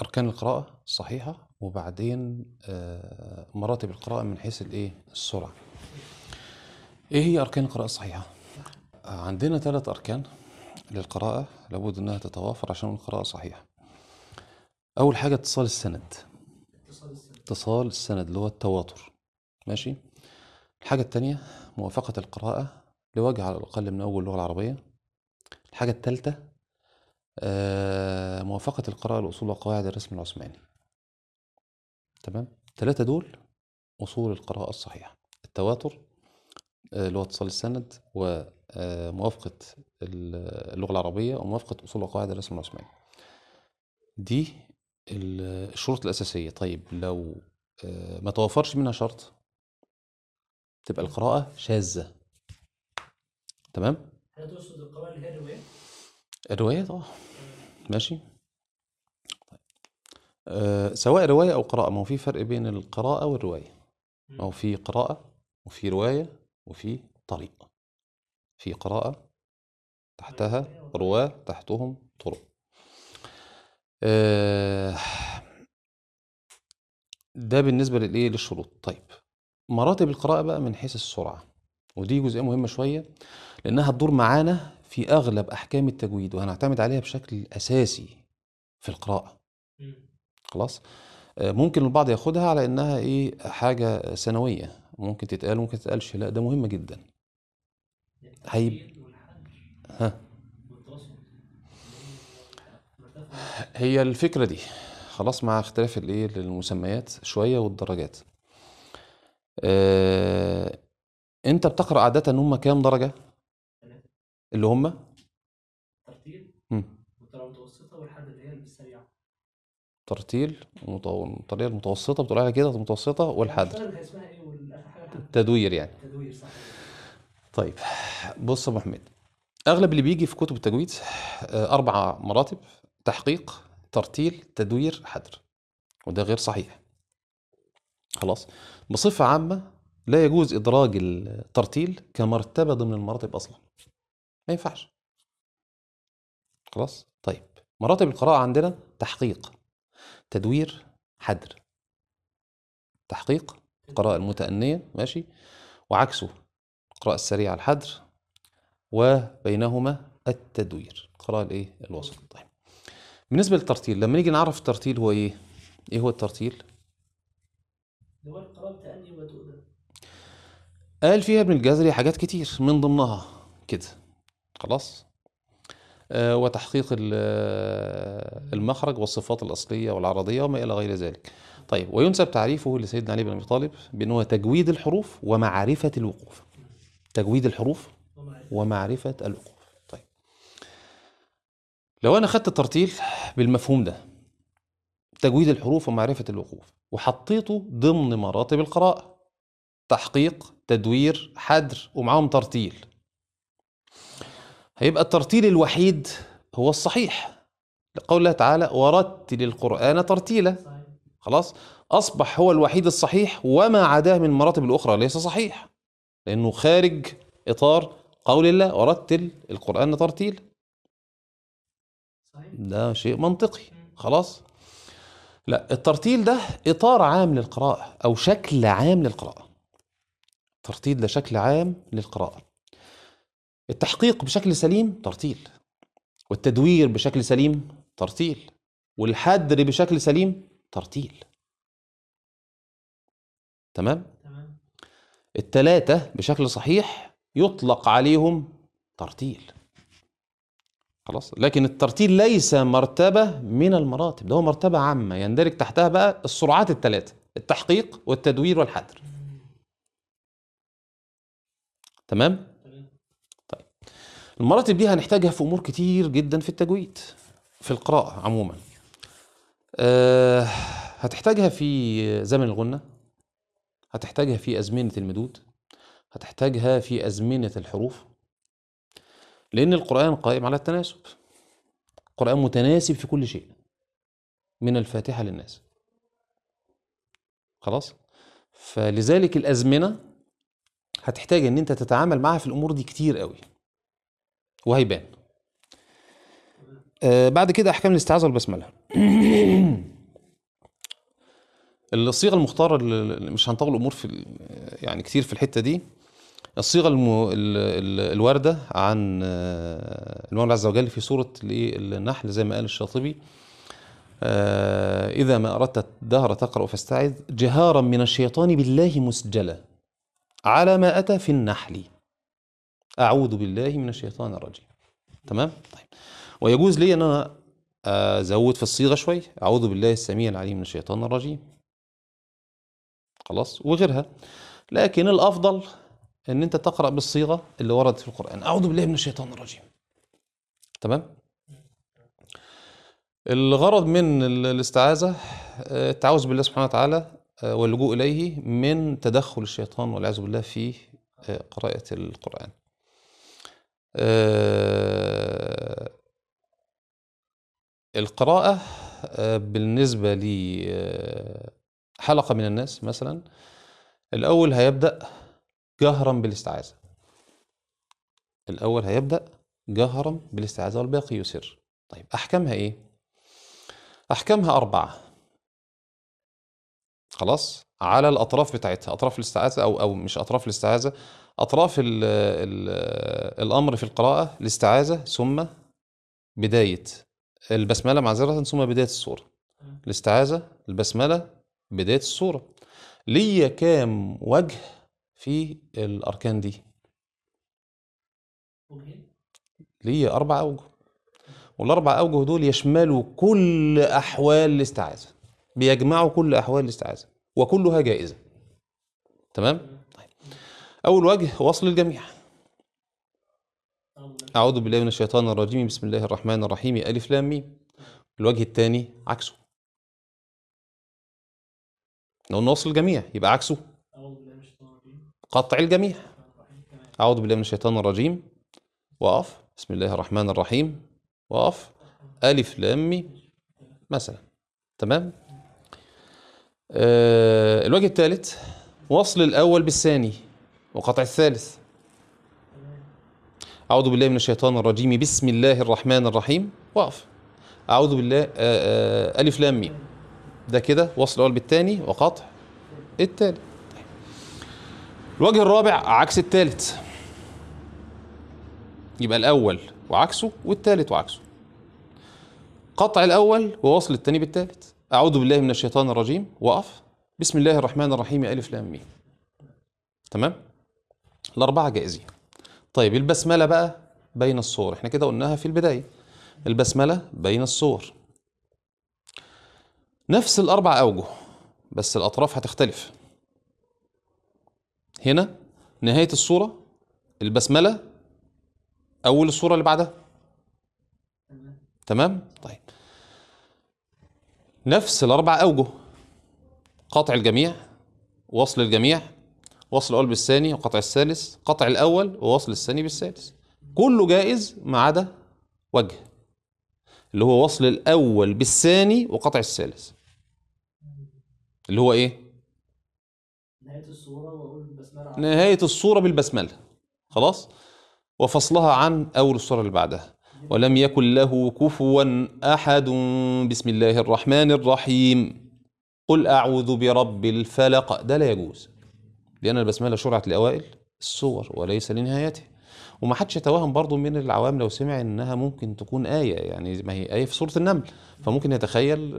أركان القراءة الصحيحة، وبعدين مراتب القراءة من حيث السرعة. إيه هي أركان القراءة الصحيحة؟ عندنا 3 أركان للقراءة لابد أنها تتوافر عشان القراءة صحيحة. أول حاجة اتصال السند اللي هو التواتر، ماشي. الحاجة الثانية موافقة القراءة لوجه على الأقل من أول اللغة العربية. الحاجة الثالثة موافقة القراءة لأصول وقواعد الرسم العثماني. تمام، الثلاثة دول أصول القراءة الصحيحة: التواتر اللي هو اتصال السند، وموافقة اللغة العربية، وموافقة أصول وقواعد الرسم العثماني. دي الشروط الأساسية. طيب لو ما توفرش منها شرط تبقى القراءة شاذة. تمام؟ هل تقصد القراءة اللي هي الروايات؟ الروايات ماشي. طيب سواء رواية أو قراءة، ما هو في فرق بين القراءة والرواية. ما هو في قراءة وفي رواية وفي طريقة. في قراءة تحتها رواة، تحتهم طرق. ده بالنسبة للشروط. طيب مراتب القراءة بقى من حيث السرعة، ودي جزئية مهمة شوية لأنها هتدور معانا في أغلب أحكام التجويد، وهنعتمد عليها بشكل أساسي في القراءة. خلاص، ممكن البعض ياخدها على إنها حاجة ثانوية، ممكن تتقال وممكن تتقالش. لا، ده مهمة جدا. هي الفكرة دي خلاص مع اختلاف المسميات شوية والدرجات. انت بتقرأ عادة هم كام درجة؟ 3 اللي هم ترتيل والطريقة المتوسطة والحد اللي هي السريعة. ترتيل والطريقة المتوسطة بتقول عليها كده المتوسطة، والحد اسمها ايه، والاخر حاجة التدوير. التدوير صح. طيب بص يا ابو حميد، اغلب اللي بيجي في كتب التجويد 4 مراتب: تحقيق، ترتيل، تدوير، حدر. وده غير صحيح. خلاص، بصفة عامة لا يجوز إدراج الترتيل كمرتبة ضمن المراتب أصلا، ما ينفعش. خلاص، طيب مراتب القراءة عندنا: تحقيق، تدوير، حدر. تحقيق القراءة المتأنية، ماشي، وعكسه القراءة السريعة، الحدر، وبينهما التدوير، القراءة الوسط. طيب بالنسبة للترتيل، لما نيجي نعرف الترتيل هو ايه؟ ايه هو الترتيل؟ هو القراءة التأني وتؤدب. قال فيها ابن الجزري حاجات كتير من ضمنها كده. خلاص؟ وتحقيق المخرج والصفات الأصلية والعرضية وما إلى غير ذلك. طيب وينسب تعريفه لسيدنا علي بن أبي طالب بأنه هو تجويد الحروف ومعرفة الوقوف. تجويد الحروف ومعرفة الوقوف. لو أنا خدت الترتيل بالمفهوم ده، تجويد الحروف ومعرفة الوقوف، وحطيته ضمن مراتب القراءة: تحقيق، تدوير، حدر، ومعاهم ترتيل، هيبقى الترتيل الوحيد هو الصحيح لقول الله تعالى: ورتل القرآن ترتيلا. خلاص، أصبح هو الوحيد الصحيح، وما عداه من المراتب الأخرى ليس صحيح، لأنه خارج إطار قول الله: ورتل القرآن ترتيلا. ده شيء منطقي. خلاص، لا، الترتيل ده إطار عام للقراءة أو شكل عام للقراءة. الترتيل ده شكل عام للقراءة. التحقيق بشكل سليم ترتيل، والتدوير بشكل سليم ترتيل، والحدر بشكل سليم ترتيل. تمام؟ ال3 بشكل صحيح يطلق عليهم ترتيل. خلاص، لكن الترتيل ليس مرتبة من المراتب، ده هو مرتبة عامة يندرج تحتها بقى السرعات ال3: التحقيق والتدوير والحدر. تمام؟ طيب المراتب دي هنحتاجها في أمور كتير جدا في التجويد، في القراءة عموما. هتحتاجها في زمن الغنة، هتحتاجها في أزمنة المدود، هتحتاجها في أزمنة الحروف، لأن القرآن قائم على التناسب. القرآن متناسب في كل شيء من الفاتحة للناس. خلاص، فلذلك الأزمنة هتحتاج إن أنت تتعامل معها في الأمور دي كتير قوي، وهيبان. بعد كده أحكام الاستعاذة والبسملة. الصيغه المختاره اللي مش هنطول الامور في يعني كتير في الحته دي، الصيغه الوارده عن المولى عز وجل في سوره النحل زي ما قال الشاطبي: اذا ما اردت الدهر تقرا فاستعذ جهارا من الشيطان بالله مسجلا على ما اتى في النحل اعوذ بالله من الشيطان الرجيم. تمام؟ طيب، ويجوز لي ان انا ازود في الصيغه شويه، اعوذ بالله السميع العليم من الشيطان الرجيم، خلاص، وغيرها، لكن الافضل ان انت تقرا بالصيغه اللي وردت في القران: اعوذ بالله من الشيطان الرجيم. تمام؟ الغرض من الاستعاذه التعوذ بالله سبحانه وتعالى واللجوء اليه من تدخل الشيطان والعياذ بالله في قراءه القران. القراءة بالنسبة لحلقة من الناس مثلا، الأول هيبدأ جهرا بالاستعاذة، الأول هيبدأ جهرا بالاستعاذة والباقي يسر. طيب، أحكامها إيه؟ أحكامها أربعة، خلاص، على الأطراف بتاعتها، أطراف الاستعاذة أو مش أطراف الاستعاذة، أطراف الأمر في القراءة: الاستعاذة، ثم بداية البسملة معذرة، ثم بداية السورة. الاستعاذة، البسملة، بداية السورة. ليه كام وجه في الأركان دي؟ ليه 4 أوجه، والأربع أوجه دول يشملوا كل أحوال الاستعاذة، بيجمعوا كل أحوال الاستعاذة وكلها جائزة. تمام؟ أول وجه وصل الجميع: أعوذ بالله من الشيطان الرجيم بسم الله الرحمن الرحيم ألف لام ميم. الوجه الثاني عكسه، لو نوصل الجميع يبقى عكسه قطع الجميع: أعوذ بالله من الشيطان الرجيم وقف بسم الله الرحمن الرحيم وقف ألف لام ميم مثلا. تمام؟ الوجه الثالث وصل الأول بالثاني وقطع الثالث: أعوذ بالله من الشيطان الرجيم بسم الله الرحمن الرحيم وقف أعوذ بالله ألف لام ميم. ده كده وصل الأول بالثاني وقطع الثالث. الوجه الرابع عكس الثالث، يبقى الأول وعكسه والثالث وعكسه، قطع الأول ووصل الثاني بالثالث: أعوذ بالله من الشيطان الرجيم وقف بسم الله الرحمن الرحيم ألف لام ميم. تمام؟ الأربعة جائزين. طيب، البسملة بقى بين الصور، احنا كده قلناها في البداية، البسملة بين الصور نفس الأربع أوجه بس الأطراف هتختلف. هنا نهاية الصورة، البسملة أول الصورة اللي بعدها. تمام؟ طيب، نفس الأربع أوجه، قطع الجميع، وصل الجميع، وصل الأول بالثاني وقطع الثالث، قطع الأول ووصل الثاني بالثالث، كله جائز ما عدا وجه اللي هو وصل الأول بالثاني وقطع الثالث، اللي هو إيه؟ نهاية الصورة وأقول البسملة، نهاية الصورة بالبسملة، خلاص، وفصلها عن أول الصورة اللي بعدها: ولم يكن له كفوا أحد بسم الله الرحمن الرحيم قل أعوذ برب الفلق. ده لا يجوز، لأن البسملة شرعت لأوائل الصور وليس لنهايتها. وما حدش يتوهم برضو من العوام لو سمع إنها ممكن تكون آية، يعني ما هي آية في سورة النمل، فممكن يتخيل.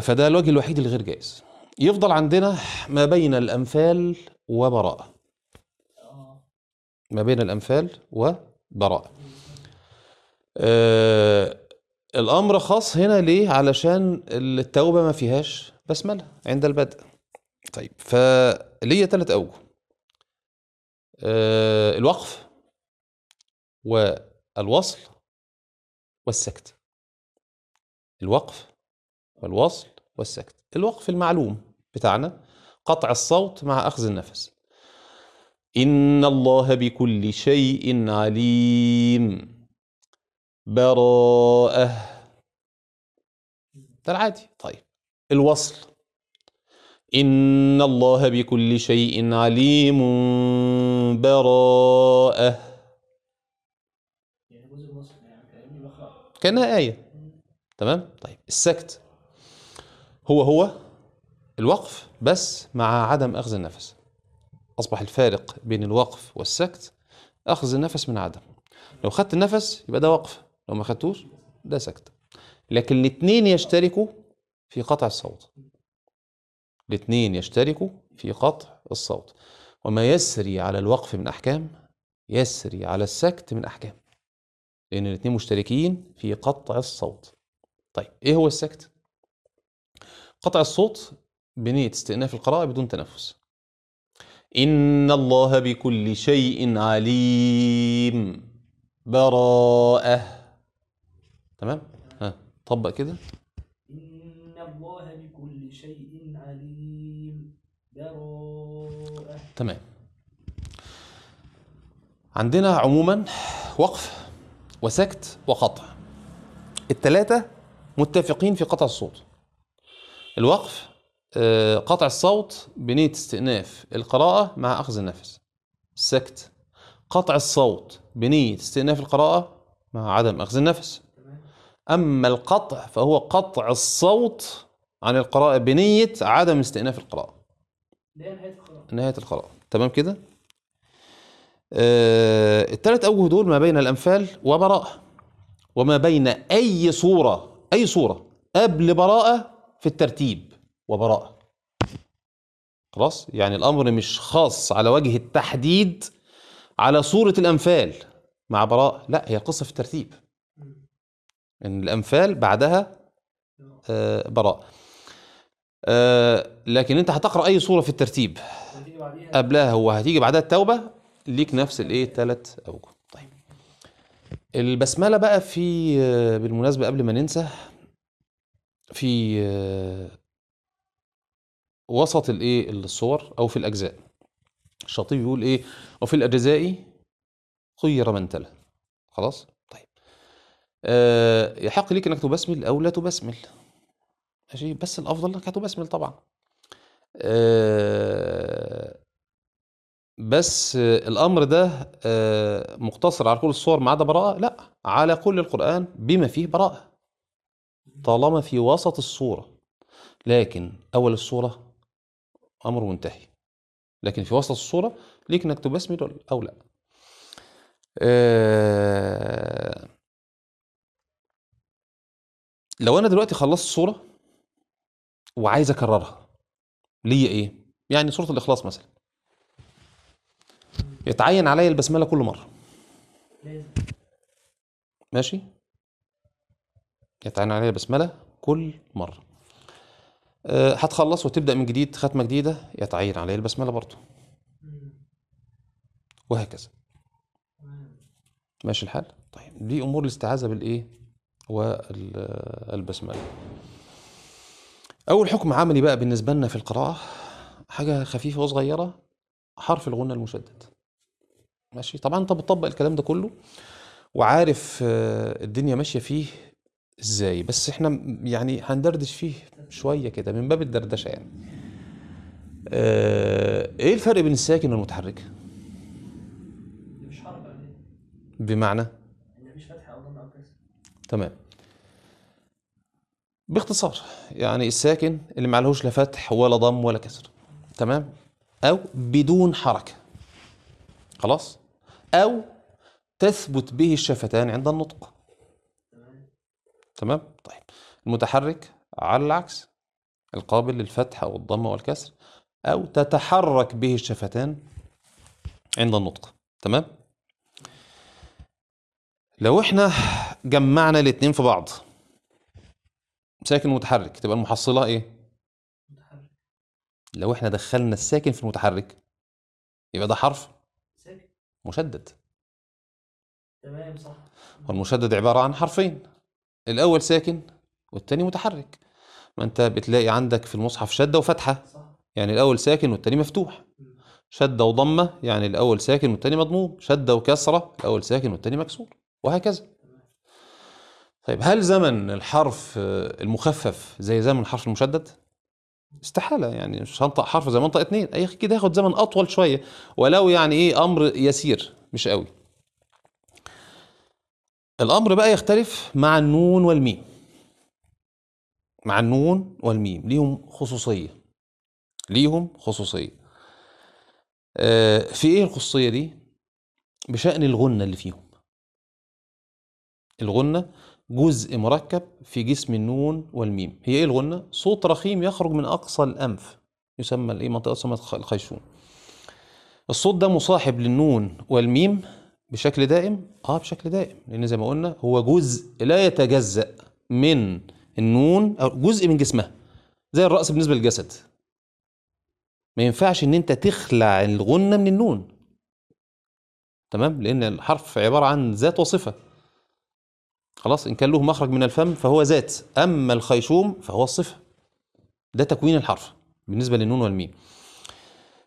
فده الوجه الوحيد الغير جائز. يفضل عندنا ما بين الأمثال وبراءة، ما بين الأمثال وبراءة. الأمر خاص هنا ليه؟ علشان التوبة ما فيهاش بسملة عند البدء. طيب، فليه 3 أوجه: الوقف والوصل والسكت. الوقف والوصل والسكت. الوقف المعلوم بتاعنا قطع الصوت مع أخذ النفس: إن الله بكل شيء عليم براءة. ده العادي. طيب، الوصل: إن الله بكل شيء عليم براءة. كأنها آية. تمام؟ طيب، السكت: هو الوقف بس مع عدم أخذ النفس. أصبح الفارق بين الوقف والسكت أخذ النفس من عدم. لو خدت النفس يبقى ده وقف، لو ما خدتوش ده سكت. لكن الاثنين يشتركوا في قطع الصوت. الاثنين يشتركوا في قطع الصوت. وما يسري على الوقف من أحكام يسري على السكت من أحكام، لأن الاثنين مشتركين في قطع الصوت. طيب إيه هو السكت؟ قطع الصوت بنية استئناف القراءة بدون تنفس. إن الله بكل شيء عليم. براءة. تمام؟ ها طبق كده. إن الله بكل شيء عليم براءة. تمام. عندنا عموما وقف وسكت وقطع. الثلاثة متفقين في قطع الصوت. الوقف قطع الصوت بنية استئناف القراءة مع أخذ النفس. السكت قطع الصوت بنية استئناف القراءة مع عدم أخذ النفس. أما القطع فهو قطع الصوت عن القراءة بنية عدم استئناف القراءة. نهاية القراءة. تمام كده؟ الثلاث أوجه دول ما بين الأنفال وبراءة، وما بين أي صورة قبل براءة في الترتيب وبراءة. خلاص؟ يعني الأمر مش خاص على وجه التحديد على صورة الأنفال مع براءة، لا، هي القصة في الترتيب. إن الأنفال بعدها براءة. لكن أنت هتقرأ أي صورة في الترتيب قبلها وهتيجي بعدها التوبة، ليك نفس الثلاث أوجه. طيب. البسملة بقى في بالمناسبة قبل ما ننسى في وسط الصور او في الاجزاء. الشاطبي بيقول وفي الاجزاء خير من تلا. خلاص؟ طيب. يحق ليك انك تبسمل او لا تبسمل. ماشي، بس الافضل انك هتبسمل طبعا. بس الامر ده مقتصر على كل الصور ما عدا براءة؟ لا، على كل القرآن بما فيه براءة. طالما في وسط الصورة، لكن أول الصورة أمر منتهي، لكن في وسط الصورة ليك إنك تبسمل أو لا. لو أنا دلوقتي خلصت الصورة وعايز أكررها ليا يعني صورة الإخلاص مثلا، يتعين عليا البسملة كل مرة. ماشي؟ يتعين عليها البسملة كل مرة. هتخلص وتبدأ من جديد ختمة جديدة، يتعين عليها البسملة برضو، وهكذا. ماشي الحال؟ طيب، دي أمور الاستعاذة والبسملة. أول حكم عملي بقى بالنسبة لنا في القراءة، حاجة خفيفة وصغيرة، حرف الغنة المشدد. ماشي؟ طبعا أنت بتطبق الكلام ده كله وعارف الدنيا ماشية فيه ازاي، بس احنا يعني هندردش فيه شويه كده من باب الدردشه يعني. ايه الفرق بين الساكن والمتحرك؟ مش حرف عليه، بمعنى ان مفيش فتحه او ضمه او كسر. تمام. باختصار يعني الساكن اللي ما عليهوش لا فتح ولا ضم ولا كسر. تمام؟ او بدون حركه. خلاص؟ او تثبت به الشفتان عند النطق. تمام؟ طيب. المتحرك على العكس، القابل للفتح أو الضمة والكسر، أو تتحرك به الشفتان عند النطق. تمام؟ لو احنا جمعنا الاتنين في بعض، ساكن ومتحرك، تبقى المحصلة متحرك. لو احنا دخلنا الساكن في المتحرك، يبقى ده حرف ساكن مشدد. تمام، صح. والمشدد عبارة عن حرفين، الأول ساكن والتاني متحرك. ما أنت بتلاقي عندك في المصحف شدة وفتحة، يعني الأول ساكن والتاني مفتوح. شدة وضمة، يعني الأول ساكن والتاني مضموم. شدة وكسرة، الأول ساكن والتاني مكسور، وهكذا. طيب، هل زمن الحرف المخفف زي زمن الحرف المشدد؟ استحالة، يعني مش هنطق حرف زي ما انطق اتنين، أي كده هياخد زمن أطول شوية، ولو يعني أمر يسير مش قوي. الأمر بقى يختلف مع النون والميم. مع النون والميم ليهم خصوصية، في ايه الخصوصية دي؟ بشأن الغنة اللي فيهم. الغنة جزء مركب في جسم النون والميم. هي ايه الغنة؟ صوت رخيم يخرج من أقصى الأنف يسمى منطقة اسمها الخيشوم. الصوت ده مصاحب للنون والميم بشكل دائم؟ بشكل دائم، لأن زي ما قلنا هو جزء لا يتجزأ من النون أو جزء من جسمها، زي الرأس بالنسبة للجسد. ما ينفعش إن أنت تخلع الغنة من النون، تمام؟ لأن الحرف عبارة عن ذات وصفة، خلاص؟ إن كان له مخرج من الفم فهو ذات، أما الخيشوم فهو الصفة. ده تكوين الحرف بالنسبة للنون والميم.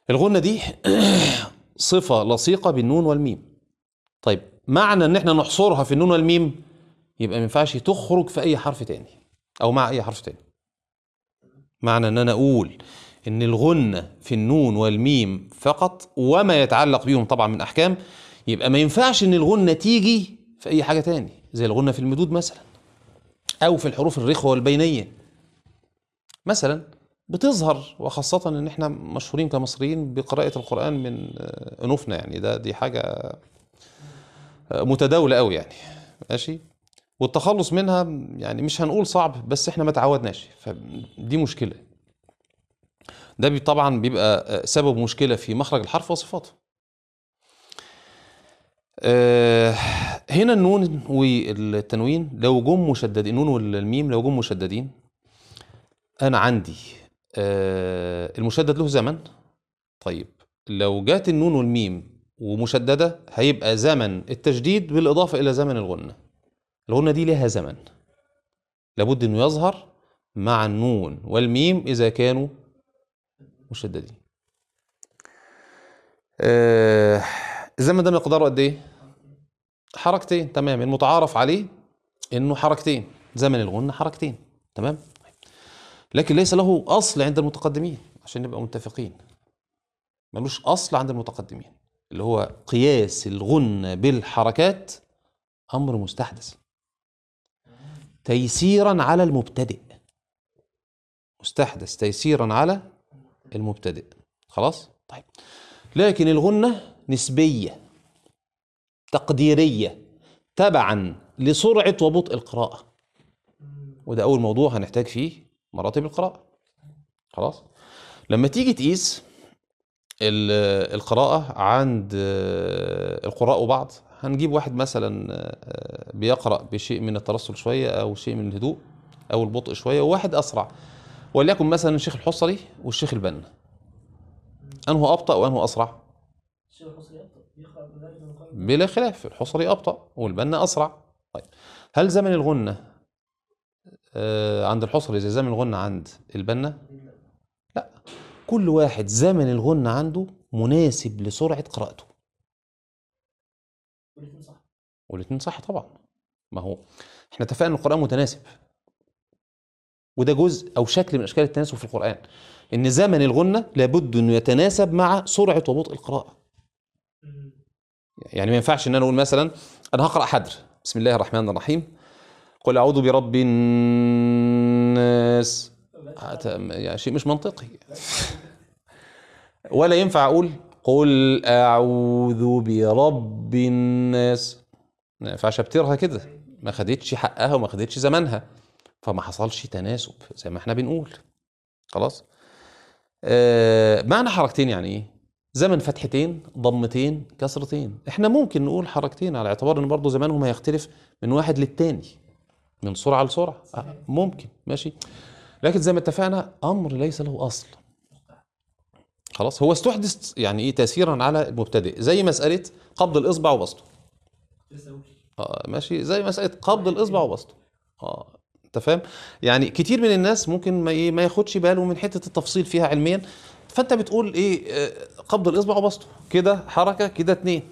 الغنة دي صفة لصيقة بالنون والميم. طيب معنى ان احنا نحصرها في النون والميم يبقى ما ينفعش تخرج في اي حرف تاني او مع اي حرف تاني. معنى ان انا اقول ان الغنة في النون والميم فقط وما يتعلق بيهم طبعا من احكام، يبقى ما ينفعش ان الغنة تيجي في اي حاجة تاني، زي الغنة في المدود مثلا، او في الحروف الرخوة والبينية مثلا بتظهر، وخاصة ان احنا مشهورين كمصريين بقراءة القرآن من انوفنا، يعني دي حاجة متداولة قوي يعني، ماشي؟ والتخلص منها يعني مش هنقول صعب، بس احنا ما تعودناش، فدي مشكلة. ده طبعا بيبقى سبب مشكلة في مخرج الحرف وصفاته. هنا النون والتنوين لو جم مشددين، النون والميم لو جم مشددين، انا عندي المشدد له زمن. طيب لو جات النون والميم ومشددة هيبقى زمن التشديد بالإضافة إلى زمن الغنة. الغنة دي لها زمن لابد أنه يظهر مع النون والميم إذا كانوا مشددين. الزمن ده مقداره قد إيه؟ حركتين، تمام. المتعارف عليه أنه حركتين، زمن الغنة حركتين، تمام، لكن ليس له أصل عند المتقدمين، عشان نبقى متفقين، ملوش أصل عند المتقدمين. اللي هو قياس الغنة بالحركات أمر مستحدث تيسيرا على المبتدئ، مستحدث تيسيرا على المبتدئ، خلاص؟ طيب لكن الغنة نسبية تقديرية تبعا لسرعة وبطء القراءة، وده أول موضوع هنحتاج فيه مراتب القراءة، خلاص؟ لما تيجي تقيس القراءة عند القراء وبعض، هنجيب واحد مثلا بيقرأ بشيء من الترسل شوية أو شيء من الهدوء أو البطء شوية، وواحد أسرع، وليكن مثلا الشيخ الحصري والشيخ البنا، أنه أبطأ وأنه أسرع؟ الشيخ الحصري أبطأ بلا خلاف، الحصري أبطأ والبنا أسرع. طيب هل زمن الغنة عند الحصري زي زمن الغنة عند البنا؟ لا، كل واحد زمن الغنة عنده مناسب لسرعة قراءته، والاثنين صح، والاثنين صح طبعا. ما هو احنا اتفقنا القرآن متناسب، وده جزء أو شكل من أشكال التناسب في القرآن، إن زمن الغنة لابد إنه يتناسب مع سرعة وبطء القراءة. يعني ما ينفعش إن أنا أقول مثلا أنا هقرأ حدر، بسم الله الرحمن الرحيم، قل أعوذ برب الناس، يعني شيء مش منطقي. ولا ينفع أقول قل أعوذ برب الناس، ما ينفعش أبترها كده، ما خدتش حقها وما خدتش زمنها، فما حصلش تناسب زي ما احنا بنقول، خلاص؟ معنى حركتين يعني إيه؟ زمن فتحتين ضمتين كسرتين. احنا ممكن نقول حركتين على اعتبار إن برضه زمانهم هيختلف من واحد للتاني، من سرعة لسرعة، ممكن، ماشي، لكن زي ما اتفقنا أمر ليس له أصل، خلاص؟ هو استحدث يعني إيه تأثيرا على المبتدئ، زي مسألة قبض الإصبع وبسطه، ماشي، زي مسألة قبض الإصبع وبسطه، أنت فاهم؟ يعني كتير من الناس ممكن ما ياخدش باله من حتة التفصيل فيها علميا، فأنت بتقول إيه قبض الإصبع وبسطه، كده حركة، كده اتنين،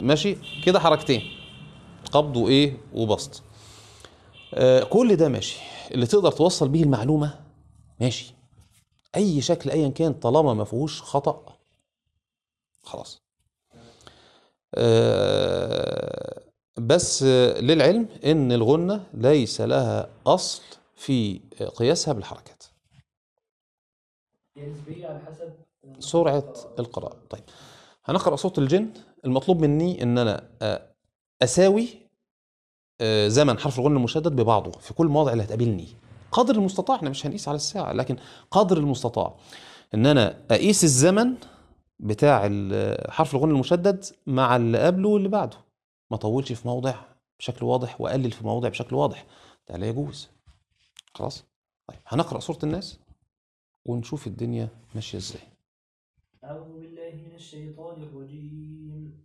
ماشي، كده حركتين، قبض وإيه وبسط، كل ده ماشي، اللي تقدر توصل به المعلومة ماشي، أي شكل أيا كان طالما ما فيهوش خطأ، خلاص. بس للعلم إن الغنة ليس لها أصل في قياسها بالحركات نسبية على حسب سرعة القراءة. طيب هنقرأ صوت الجن. المطلوب مني ان انا اساوي زمن حرف الغن المشدد ببعضه في كل مواضع اللي هتقابلني قدر المستطاع. احنا مش هنقيس على الساعة لكن قدر المستطاع ان انا اقيس الزمن بتاع حرف الغن المشدد مع اللي قبله واللي بعده، ما اطولش في موضع بشكل واضح واقلل في موضع بشكل واضح، ده لا يجوز. خلاص؟ طيب هنقرأ سورة الناس ونشوف الدنيا ماشية ازاي. أعوذ بالله من الشيطان الرجيم.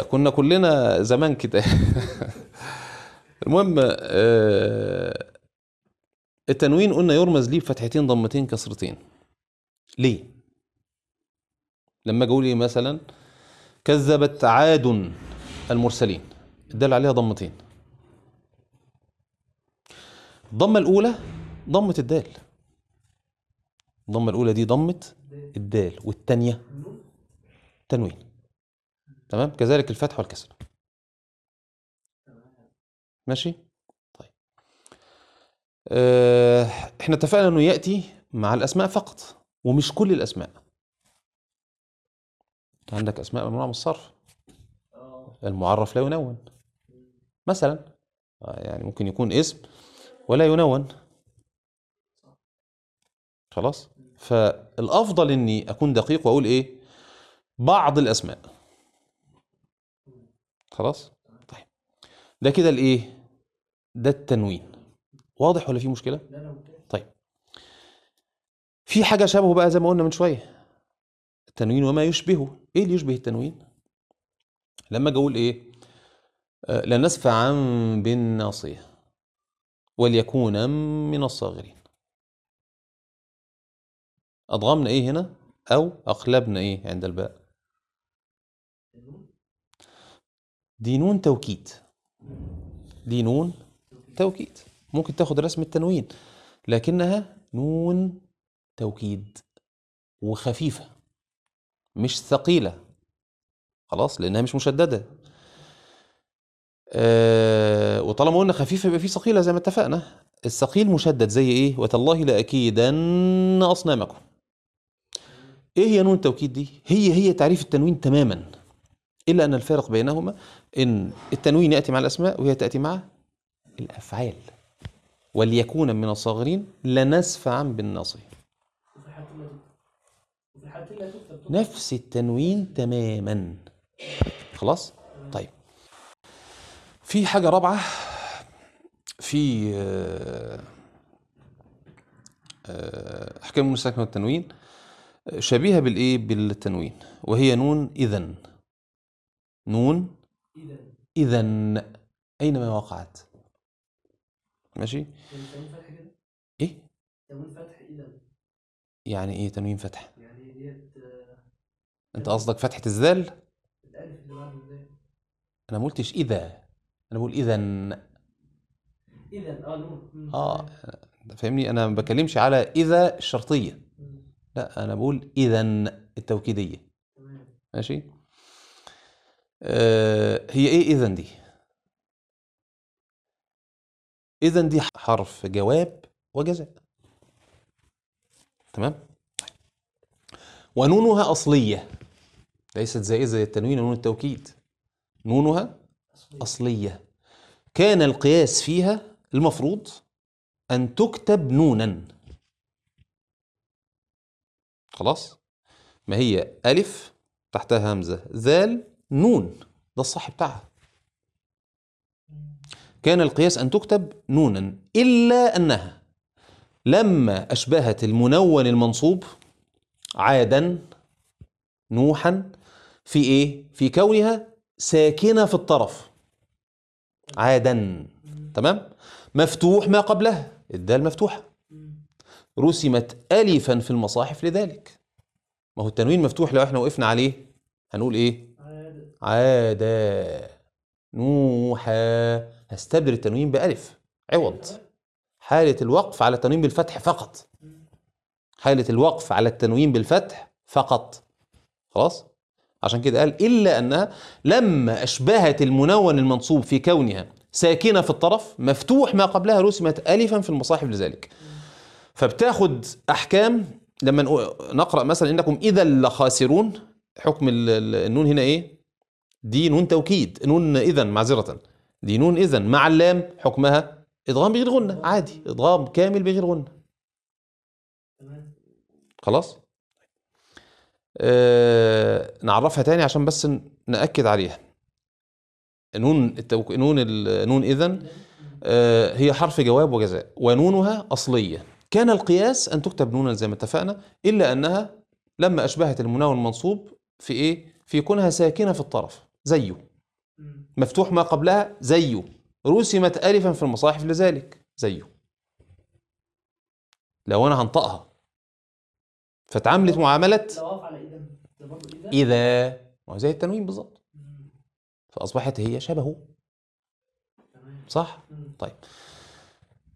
كنا كلنا زمان كده المهم التنوين قلنا يرمز ليه بفتحتين ضمتين كسرتين. ليه؟ لما اجي اقول ايه مثلا كذبت عاد المرسلين، الدال عليها ضمتين. الضمة الأولى ضمة الدال، الضمة الأولى دي ضمة الدال، والثانية تنوين. تمام؟ كذلك الفتح والكسر. ماشي؟ طيب. احنا اتفقنا انه يأتي مع الأسماء فقط، ومش كل الأسماء. عندك أسماء ممنوعة من الصرف. المعرف لا ينون. مثلا يعني ممكن يكون اسم ولا ينون. خلاص؟ فالأفضل إني أكون دقيق وأقول إيه؟ بعض الأسماء. خلاص؟ طيب. ده كده الإيه؟ ده التنوين. واضح ولا في مشكلة؟ طيب. في حاجة شبهه بقى زي ما قلنا من شوية. التنوين وما يشبهه. إيه اللي يشبه التنوين؟ لما أجي أقول إيه؟ لنسفعا بالناصية وليكونا من الصاغرين. أضغمنا إيه هنا؟ أو أقلبنا إيه عند الباء؟ دي نون توكيد. دي نون توكيد، ممكن تاخد رسم التنوين لكنها نون توكيد وخفيفة مش ثقيلة. خلاص؟ لأنها مش مشددة. وطالما قلنا خفيفة يبقى في ثقيلة زي ما اتفقنا. الثقيل مشدد زي إيه؟ وتالله لأكيدن أصنامكم. إيه هي نون التوكيد دي؟ هي تعريف التنوين تماما، إلا أن الفارق بينهما إن التنوين يأتي مع الأسماء وهي تأتي مع الأفعال. وليكون من الصاغرين لنسفعا بالناصية. نفس التنوين تماما. خلاص؟ طيب. في حاجة رابعة في أحكام المستكنة والتنوين شبيهة بالإيه؟ بالتنوين، وهي نون إذن. نون إذن أينما وقعت. ماشي؟ تنوين فتح كده؟ إيه؟ تنوين فتح إذن. يعني إيه تنوين فتح؟ يعني ديت أنت قصدك فتحة الذال؟ الألف اللي بعد الذال. أنا ما قلتش إذا، أنا بقول إذن. إذن نون. فاهمني؟ أنا ما بكلمش على إذا الشرطية. لا، أنا بقول إذن التوكيدية. ماشي؟ هي إيه إذن دي؟ إذن دي حرف جواب وجزاء. تمام؟ ونونها أصلية، ليست زائدة زي التنوين ونون التوكيد. نونها أصلية، كان القياس فيها المفروض أن تكتب نونا. خلاص؟ ما هي ألف تحتها همزة، ذال، نون، ده الصح بتاعها. كان القياس أن تكتب نونا، إلا أنها لما أشبهت المنون المنصوب عادا نوحا في إيه؟ في كونها ساكنة في الطرف. عادا، تمام؟ مفتوح ما قبلها، الدال مفتوحة، رسمت ألفا في المصاحف لذلك. ما هو التنوين مفتوح، لو احنا وقفنا عليه هنقول ايه؟ عادة نوحا. هستبدل التنوين بألف عوض حالة الوقف على التنوين بالفتح فقط. حالة الوقف على التنوين بالفتح فقط. خلاص؟ عشان كده قال إلا أنها لما أشبهت المنون المنصوب في كونها ساكنة في الطرف مفتوح ما قبلها رسمت ألفا في المصاحف لذلك. فبتاخد أحكام لما نقرأ مثلا إنكم إذا لخاسرون، حكم النون هنا إيه؟ دي نون توكيد، نون إذا معذرة، دي نون إذا مع اللام حكمها إدغام بغير غنة، عادي إدغام كامل بغير غنة. خلاص؟ نعرفها تاني عشان بس نأكد عليها. نون إذا هي حرف جواب وجزاء، ونونها أصلية. كان القياس أن تكتب نونا زي ما اتفقنا، إلا أنها لما أشبهت المنون المنصوب في إيه؟ في كونها ساكنة في الطرف زيه، مفتوح ما قبلها زيه، رسمت ألفا في المصاحف لذلك زيه. لو أنا هنطقها فتعاملت معاملة إذا، وهو زي التنوين بالظبط، فأصبحت هي شبهه. صح؟ طيب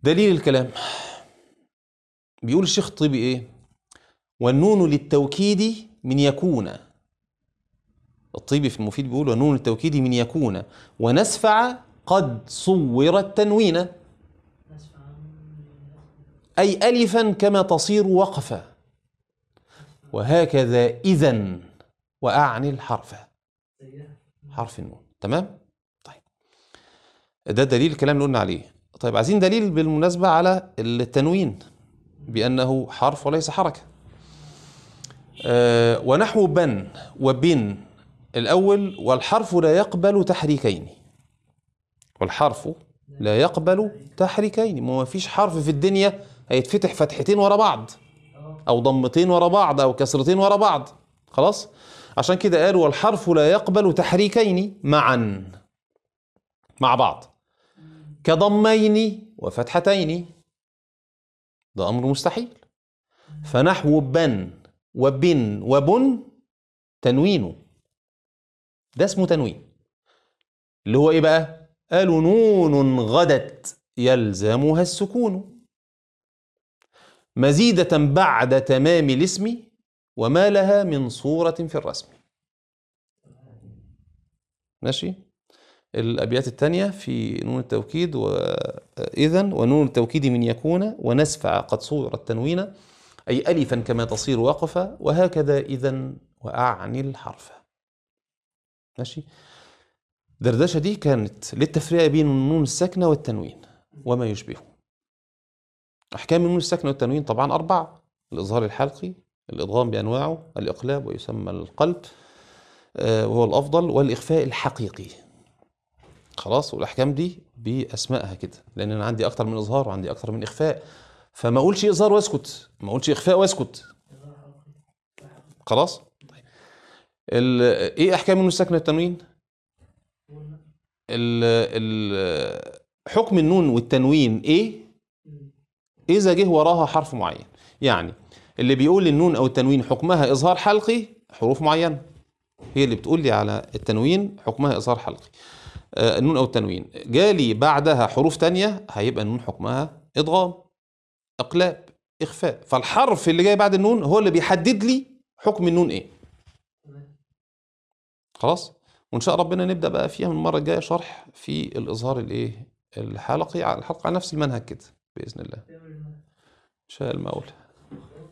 دليل الكلام بيقول الشيخ الطيبي إيه؟ والنون للتوكيد من يكون. الطيبي في المفيد بيقول والنون للتوكيد من يكون ونسفع قد صورت تنوينا، أي ألفا كما تصير وقفا، وهكذا إذا وأعني الحرف حرف النون. تمام؟ طيب ده دليل الكلام اللي قلنا عليه. طيب عايزين دليل بالمناسبة على التنوين بأنه حرف وليس حركة. ونحو بن وبن الأول، والحرف لا يقبل تحريكين، والحرف لا يقبل تحريكين. ما فيش حرف في الدنيا هيتفتح فتحتين ورا بعض أو ضمتين ورا بعض أو كسرتين ورا بعض. خلاص؟ عشان كده قالوا والحرف لا يقبل تحريكين معا، مع بعض، كضمين وفتحتين، ده أمر مستحيل. فنحو بن وبن وبن تنوينه، ده اسمه تنوين، اللي هو إيه بقى؟ قالوا نون غدت يلزمها السكون مزيدة بعد تمام الاسم وما لها من صورة في الرسم. ماشي؟ الأبيات الثانية في نون التوكيد وإذا، ونون التوكيد من يكون ونسفع قد صورت تنوينا، أي ألفا كما تصير وقفا، وهكذا إذا وأعني الحرف. ماشي؟ دردشة دي كانت للتفريق بين النون الساكنة والتنوين وما يشبهه. أحكام النون الساكنة والتنوين طبعا أربعة: الإظهار الحلقي، الإدغام بأنواعه، الإقلاب ويسمى القلب وهو الأفضل، والإخفاء الحقيقي. خلاص؟ والأحكام دي بأسمائها كده، لأن أنا عندي أكتر من إظهار وعندي أكتر من إخفاء، فما أقولش إظهار وأسكت، ما أقولش إخفاء وأسكت. خلاص؟ طيب إيه أحكام النون الساكنة والتنوين؟ حكم النون والتنوين إيه؟ إذا جه وراها حرف معين. يعني اللي بيقول النون أو التنوين حكمها إظهار حلقي حروف معينة، هي اللي بتقول لي على التنوين حكمها إظهار حلقي. النون أو التنوين جالي بعدها حروف تانية، هيبقى النون حكمها إدغام، إقلاب، إخفاء. فالحرف اللي جاي بعد النون هو اللي بيحدد لي حكم النون إيه. خلاص؟ وإن شاء ربنا نبدأ بقى فيها من المرة الجاية شرح في الإظهار الحلقي على نفس المنهج كده بإذن الله. شاء المولى.